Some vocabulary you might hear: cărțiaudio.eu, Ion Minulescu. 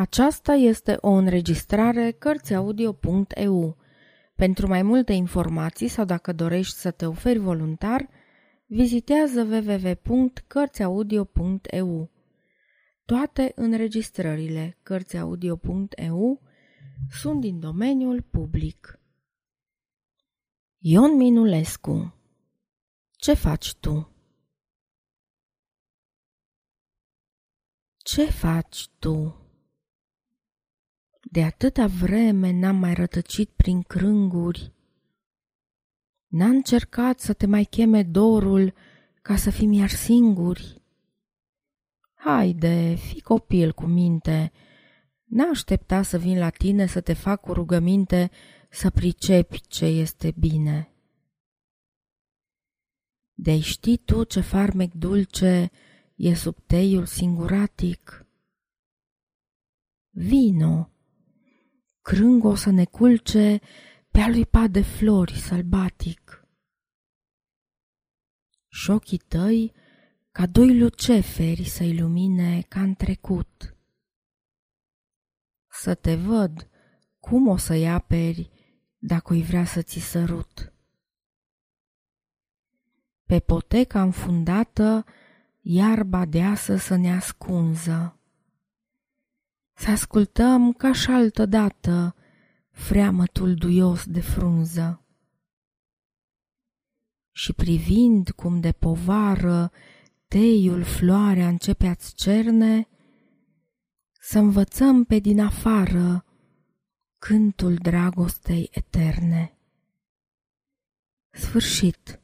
Aceasta este o înregistrare cărțiaudio.eu. Pentru mai multe informații sau dacă dorești să te oferi voluntar, vizitează www.cărțiaudio.eu. Toate înregistrările cărțiaudio.eu sunt din domeniul public. Ion Minulescu. Ce faci tu? Ce faci tu? De atâta vreme n-am mai rătăcit prin crânguri. N-a încercat să te mai cheme dorul ca să fim iar singuri. Haide, fii copil cu minte, n-a aștepta să vin la tine să te fac cu rugăminte să pricepi ce este bine. De-ai ști tu ce farmec dulce e sub teiul singuratic? Vino! Crâng o să ne culce pe-a lui pad de flori sălbatic. Și ochii tăi ca doi luceferi să-i lumine ca-n trecut. Să te văd cum o să-i aperi dacă-i vrea să ți sărut. Pe poteca înfundată iarba deasă să ne ascunză. Să ascultăm ca și altă dată freamătul duios de frunză. Și privind cum de povară teiul floarea începe a-ți cerne, să învățăm pe din afară cântul dragostei eterne. Sfârșit.